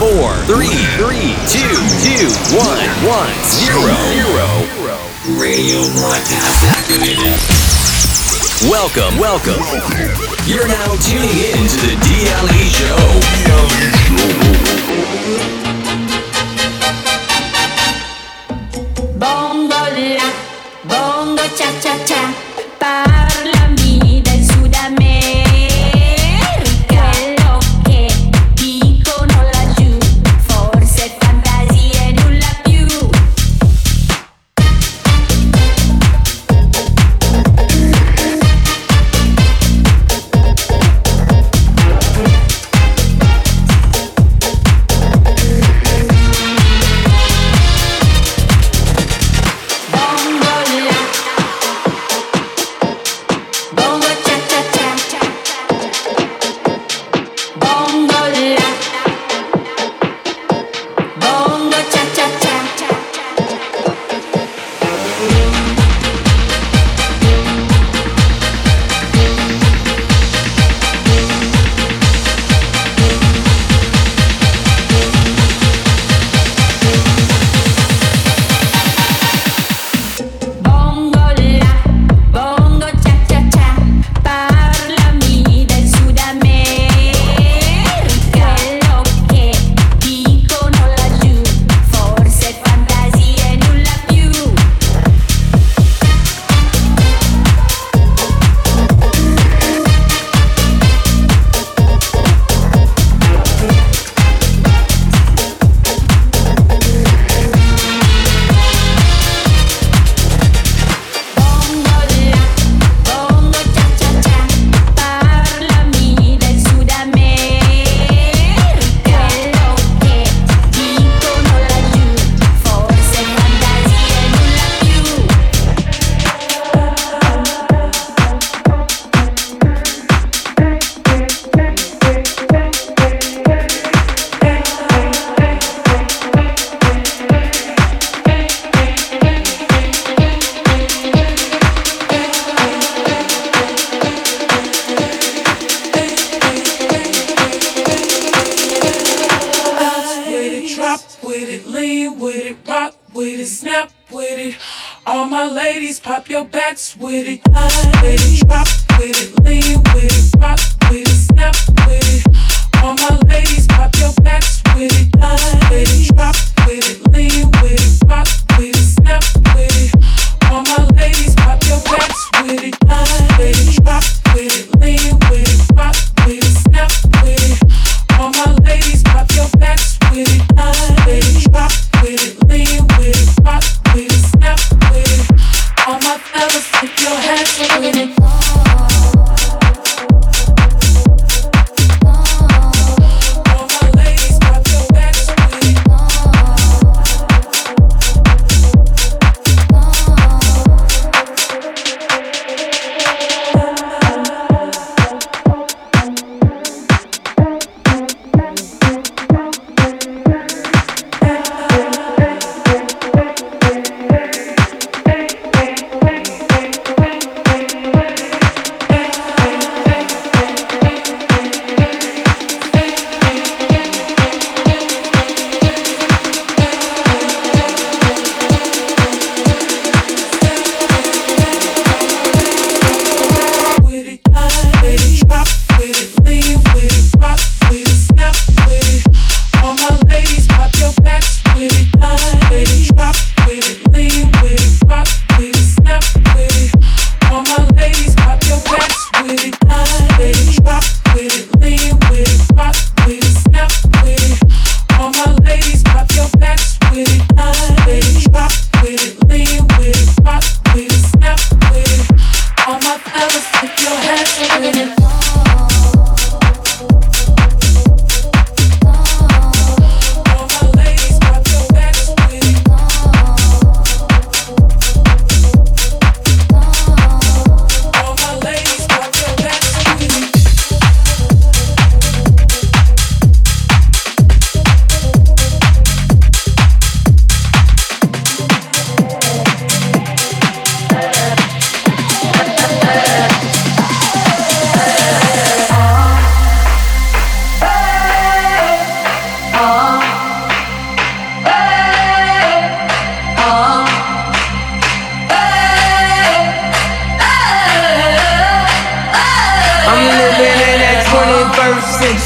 4, 3, 2, 1, 0. Radio broadcast activated. Welcome. You're now tuning in to the DLE Show. Bongo la, bongo cha cha cha. Parlami del Sud America.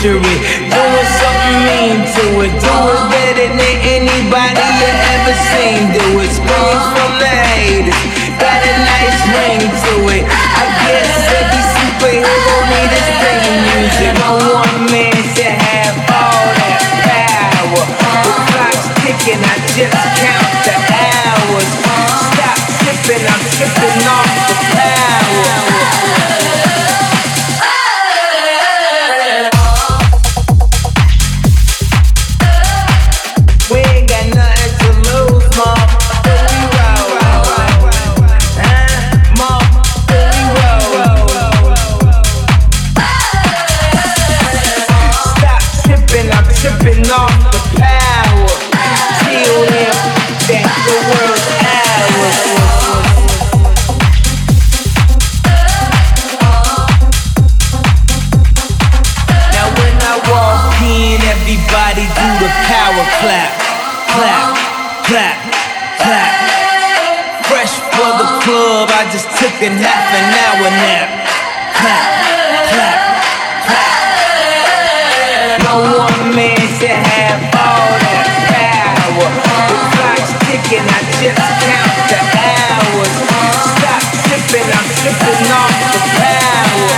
history. Doing something mean to it. Do it better than anybody you ever seen. Do it springs from the haters. Got a nice ring to it. I guess every superhero need his theme music. No one man should have all that power. The clock's ticking, I just count the hours. Stop tripping, I'm tripping off the power. Taking half an hour nap. Clap, clap, clap. No one man should have all that power. The clock's ticking, I just count the hours. Stop tripping, I'm tripping off the power.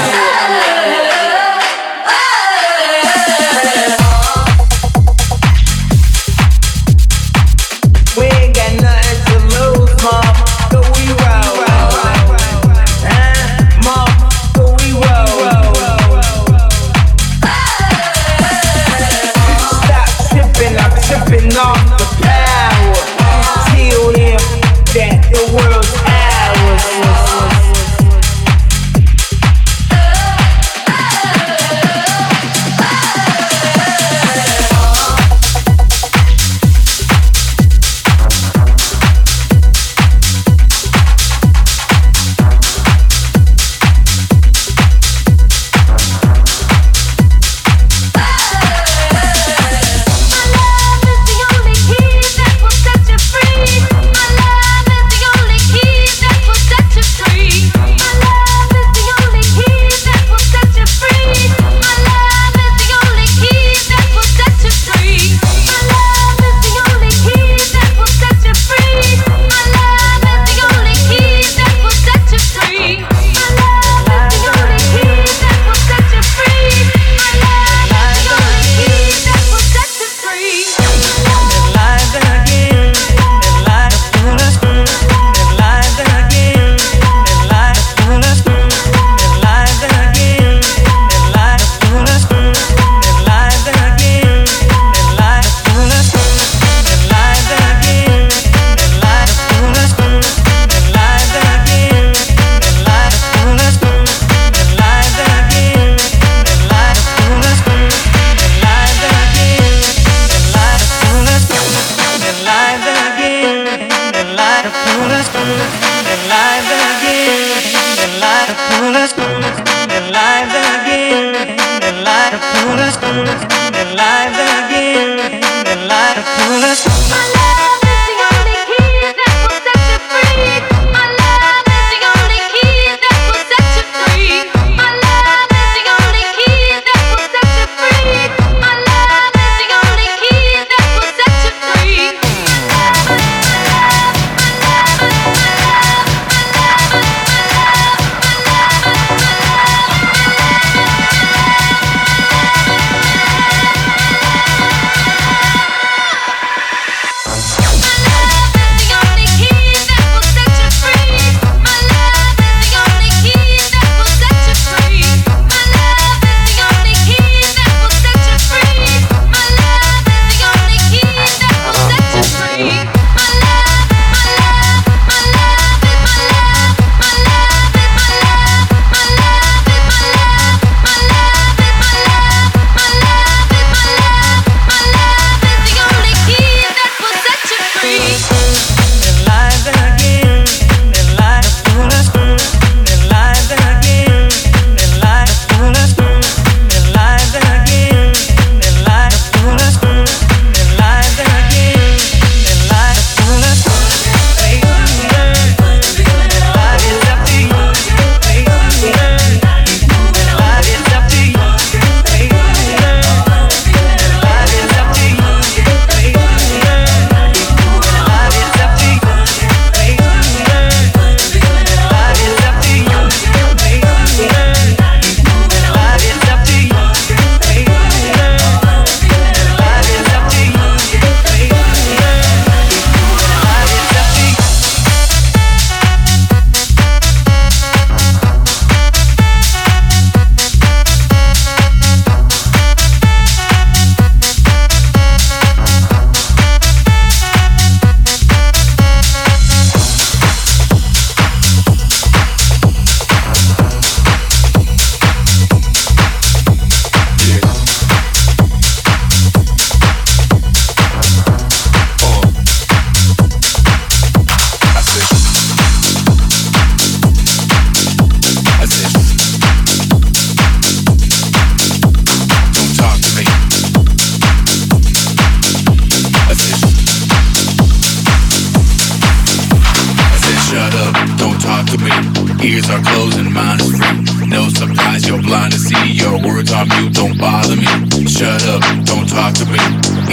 ears are closed and minds free. No surprise, you're blind to see. Your words are mute, don't bother me. Shut up, don't talk to me.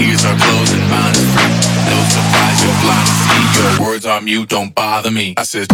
Ears are closed and minds free. No surprise, you're blind to see. Your words are mute, don't bother me. I said...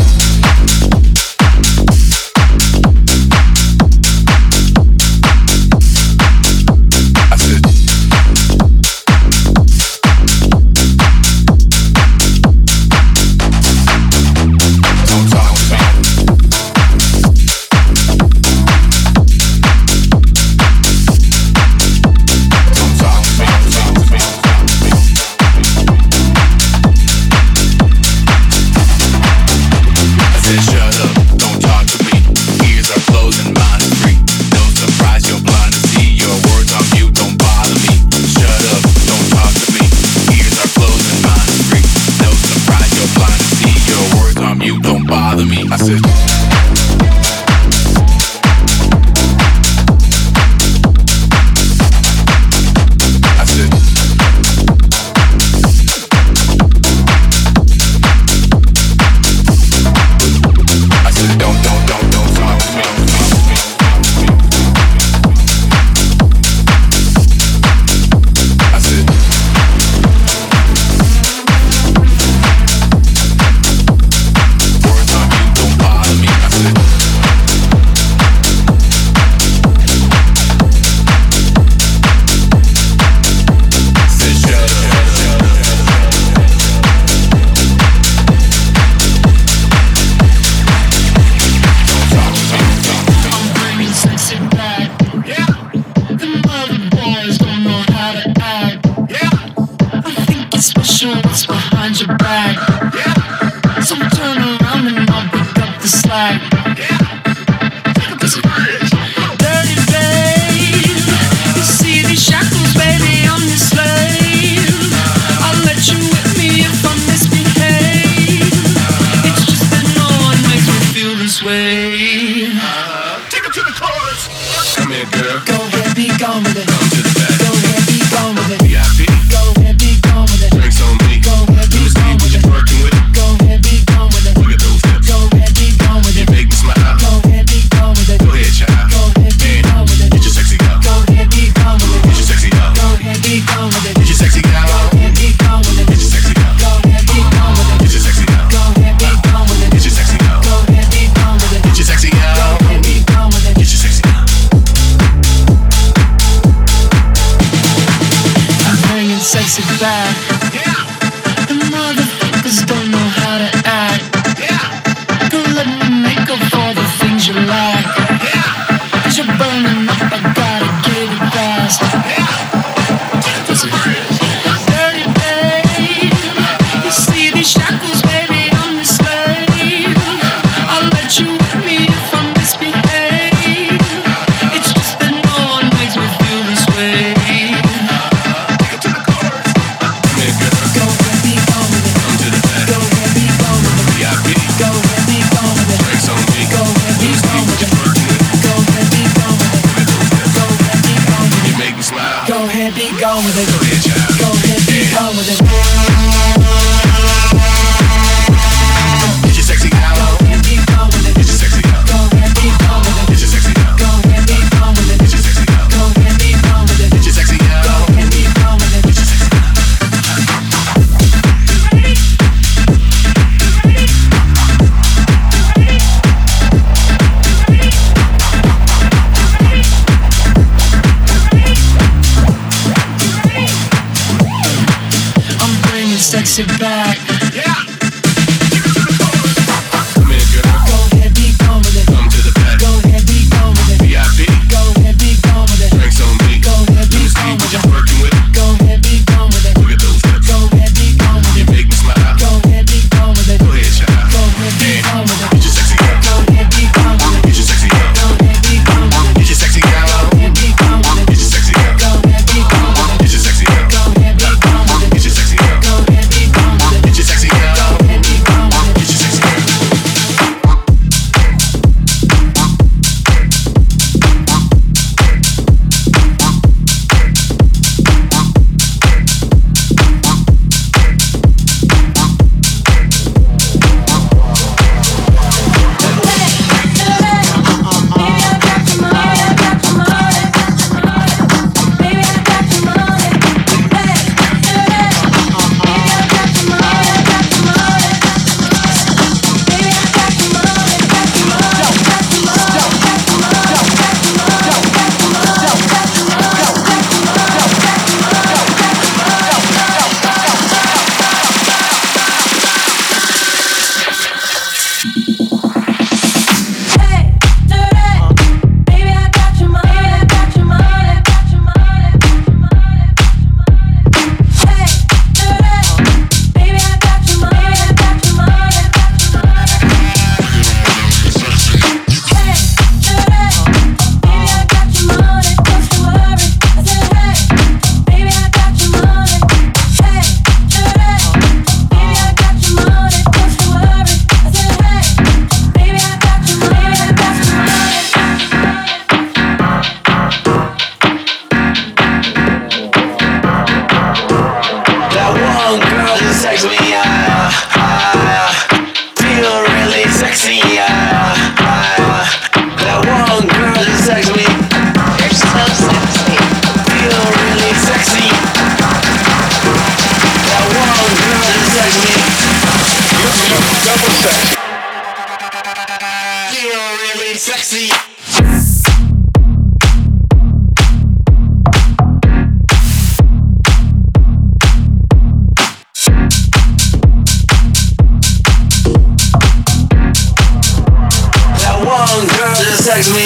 just text me.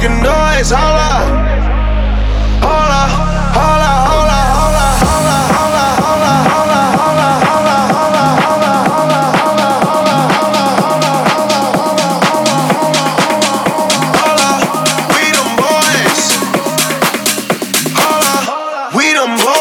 making noise, holla, holla, holla, holla, holla, holla, holla, holla, holla, holla, holla, holla, holla, holla, holla, holla, we them boys, holla, we them boys.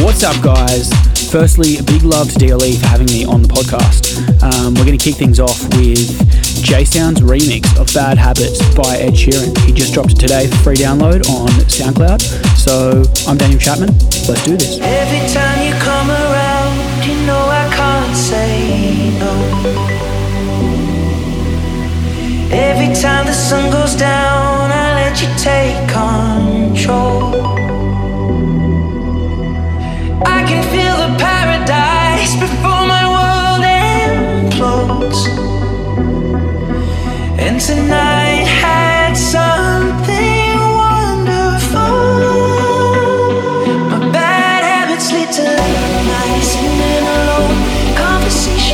What's up, guys? Firstly, big love to DLE for having me on the podcast. We're going to kick things off with Jay Sounds' remix of Bad Habits by Ed Sheeran. He just dropped it today for free download on SoundCloud. So I'm Daniel Chapman. Let's do this. Every time you come around, you know I can't say no. Every time the sun goes down, I let you take control. I can feel the paradise before my world implodes. And tonight had something wonderful. My bad habits lead to late nights and alone conversations.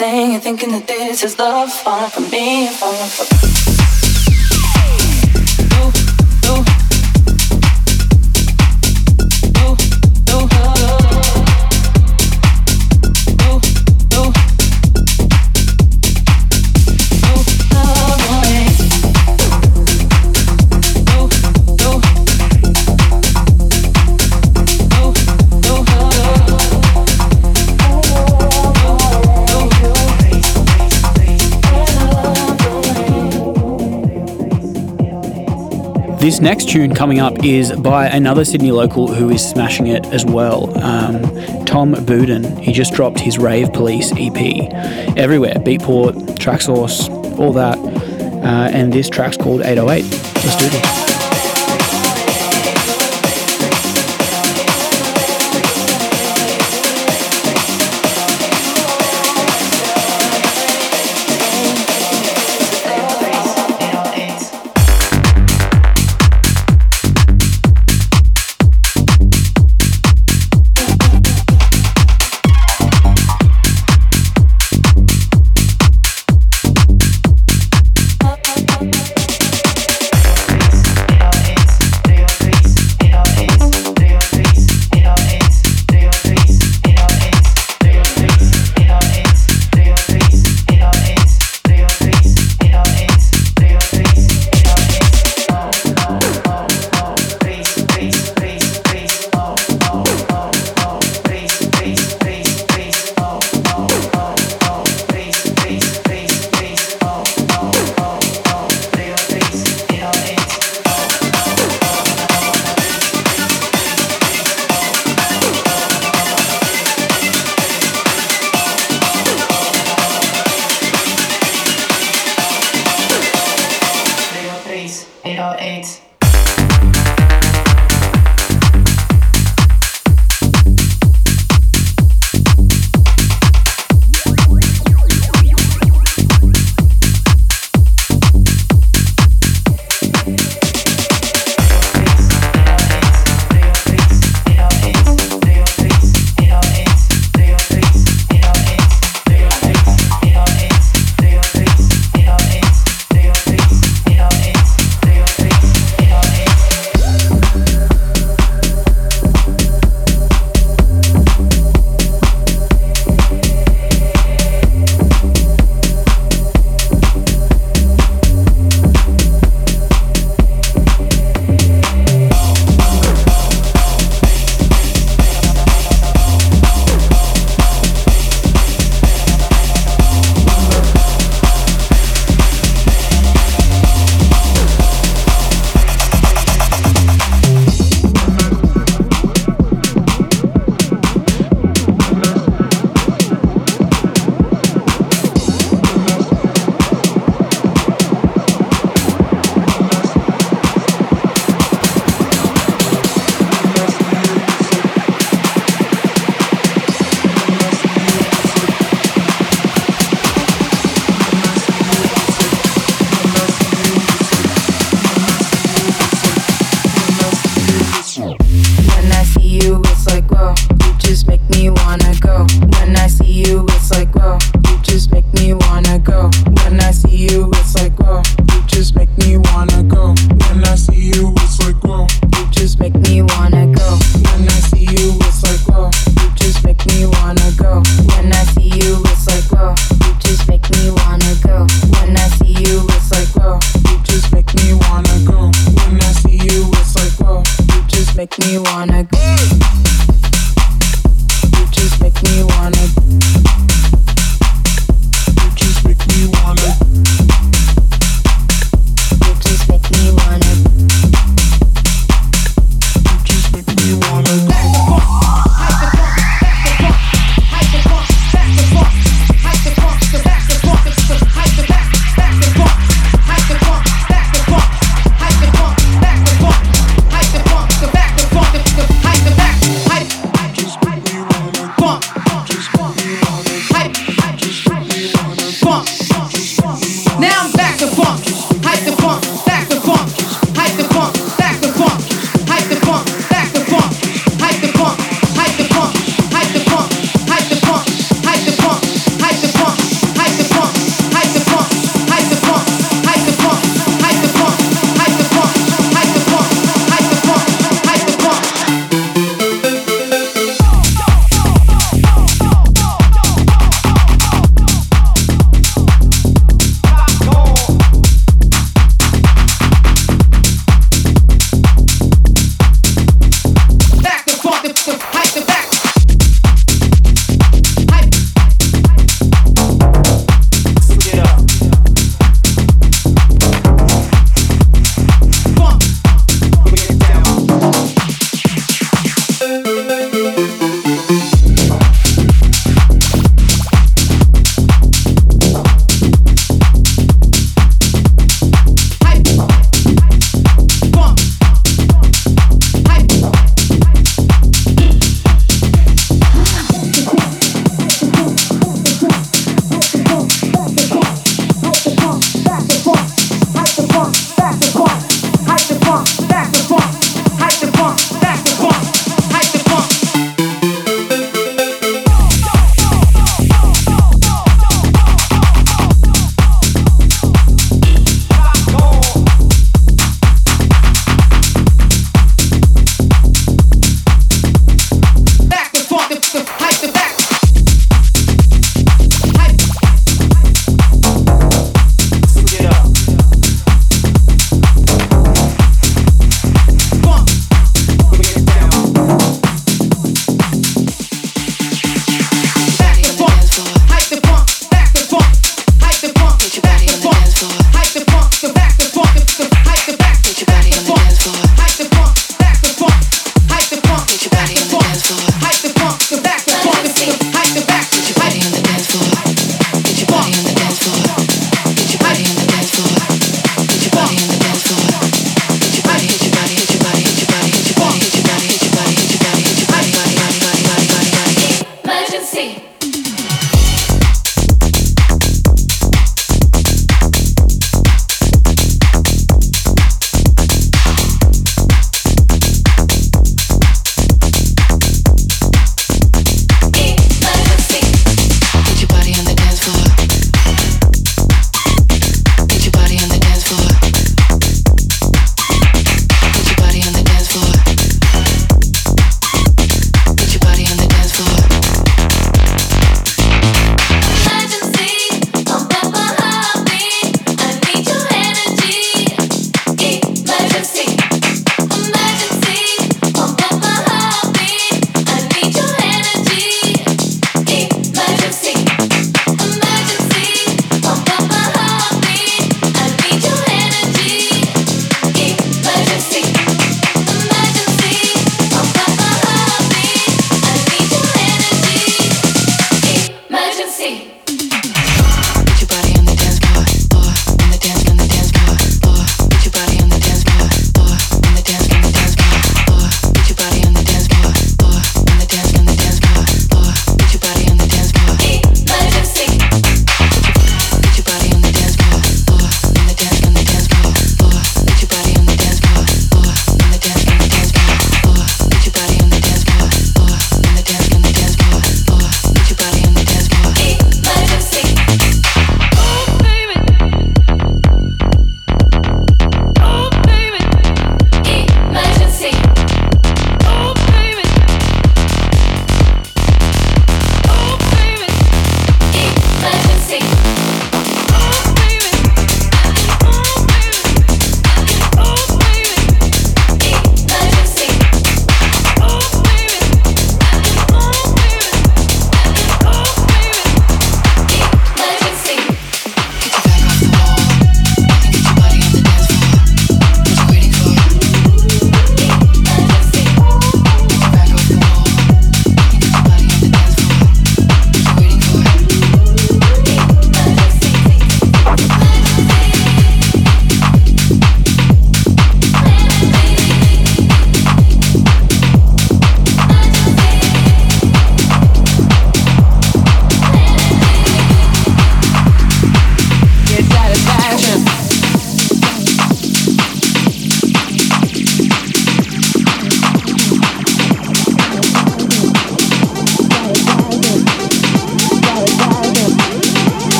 saying and thinking that this is love, falling for me, falling for. This next tune coming up is by another Sydney local who is smashing it as well, Tom Budin. He just dropped his Rave Police EP. Everywhere, Beatport, Tracksource, all that. And this track's called 808. Let's do this.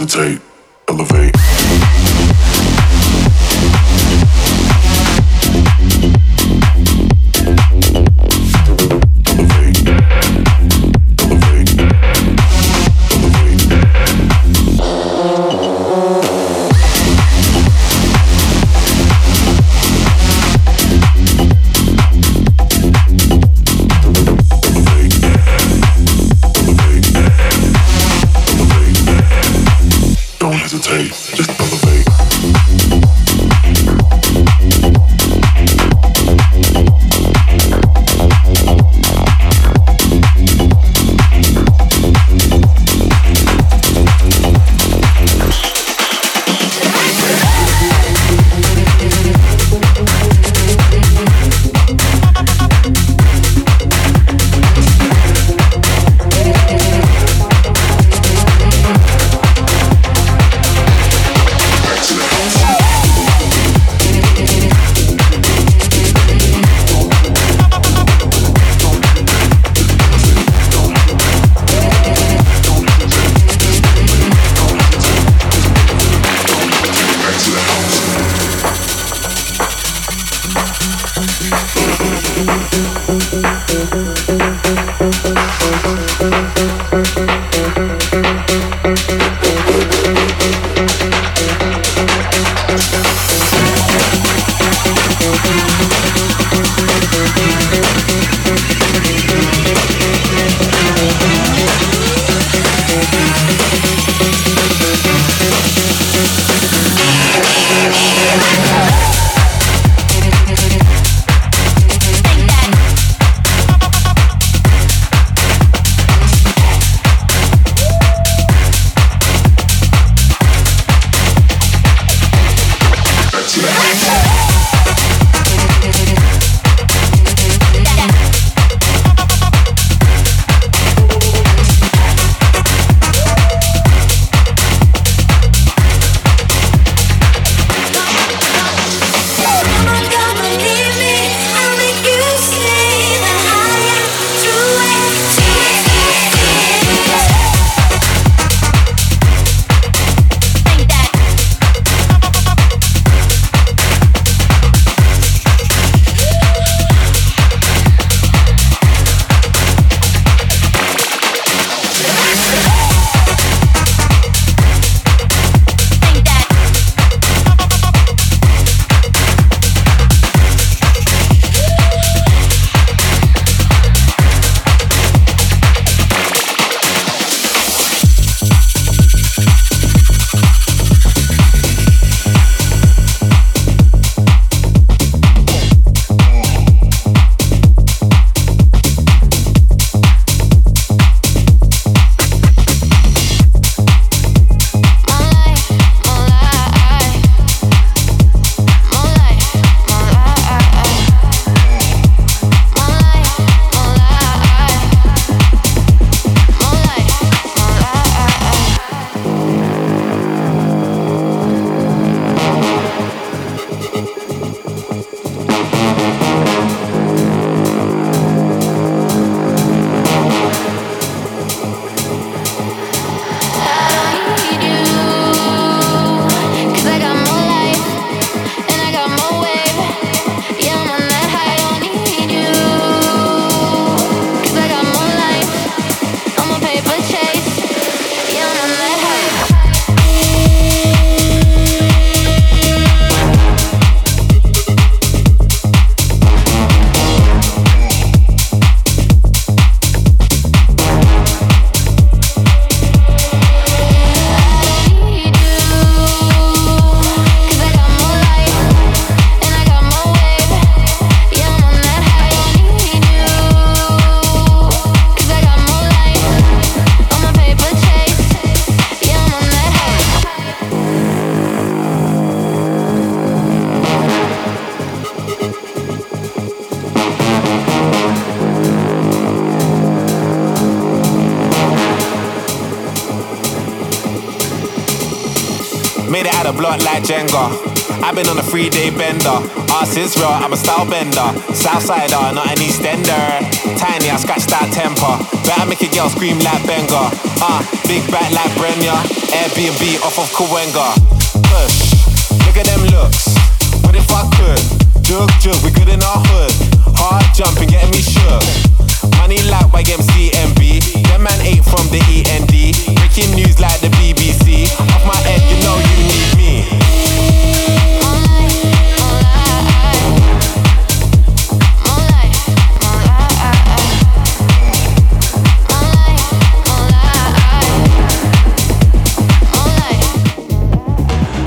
hesitate, elevate. Blood like Jenga. I've been on a 3-day bender. Arse is real, I'm a style bender. Southsider, not an Eastender. Tiny, I scratch that temper. Better make a girl scream like Benga. Big back like Bremier. Airbnb off of Cahuenga. Push, look at them looks. What if I could? Jug, we good in our hood. Hard jumping, getting me shook. Money like YMCMB, that man ain't from the END. Breaking news like the BBC. Off my head, you know you need me.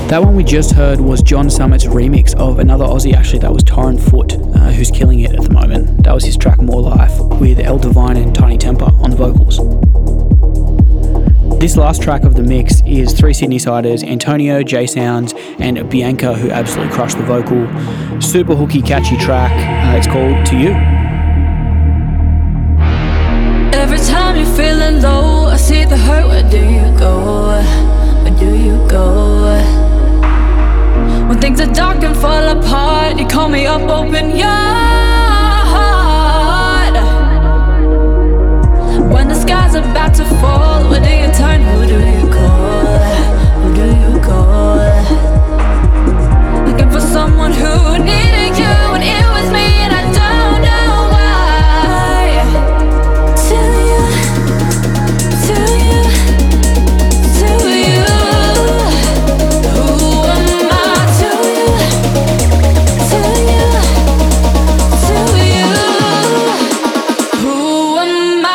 That one we just heard was John Summit's remix of another Aussie, actually that was Torrin Foote, who's killing it at the moment. That was his track More Life with El Divine and Tiny Temper on the vocals. This last track of the mix is three Sydney-siders, Antonio, Jay Sounds and Bianca, who absolutely crushed the vocal. Super hooky, catchy track, it's called To You. Every time you're feeling low, I see the hurt, where do you go? Where do you go? When things are dark and fall apart, you call me up, open your heart. When the sky's about to fall, where do you turn? Who do you call? Who do you call? Looking for someone who needed you, and it was me, and I don't know why. To you, to you, to you. Who am I?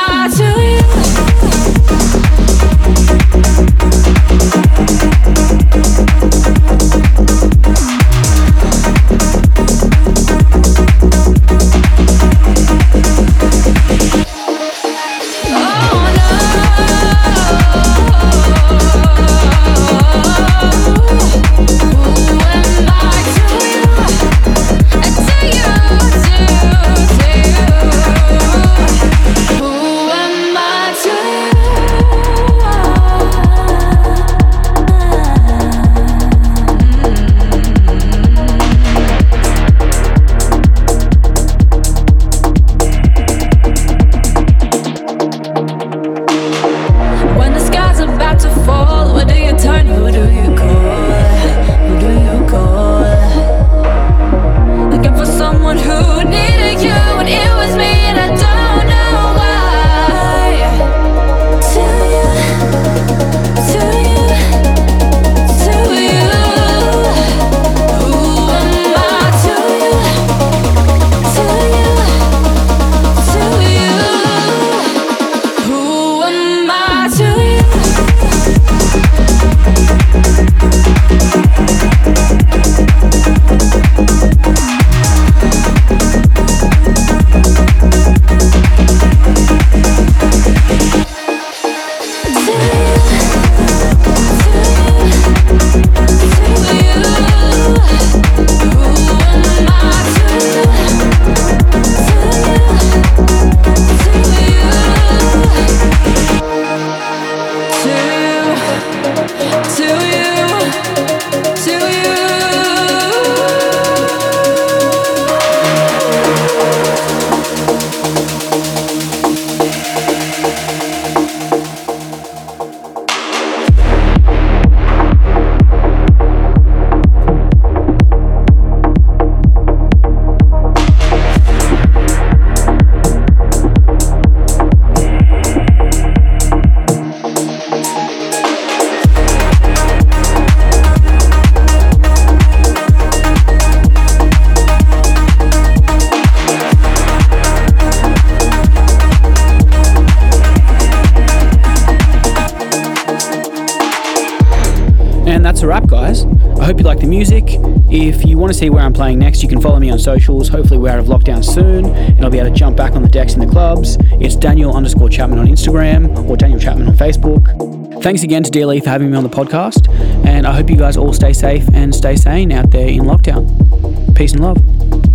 If you want to see where I'm playing next, you can follow me on socials. Hopefully we're out of lockdown soon and I'll be able to jump back on the decks in the clubs. It's Daniel_Chapman on Instagram or Daniel Chapman on Facebook. Thanks again to DLE for having me on the podcast, and I hope you guys all stay safe and stay sane out there in lockdown. Peace and love.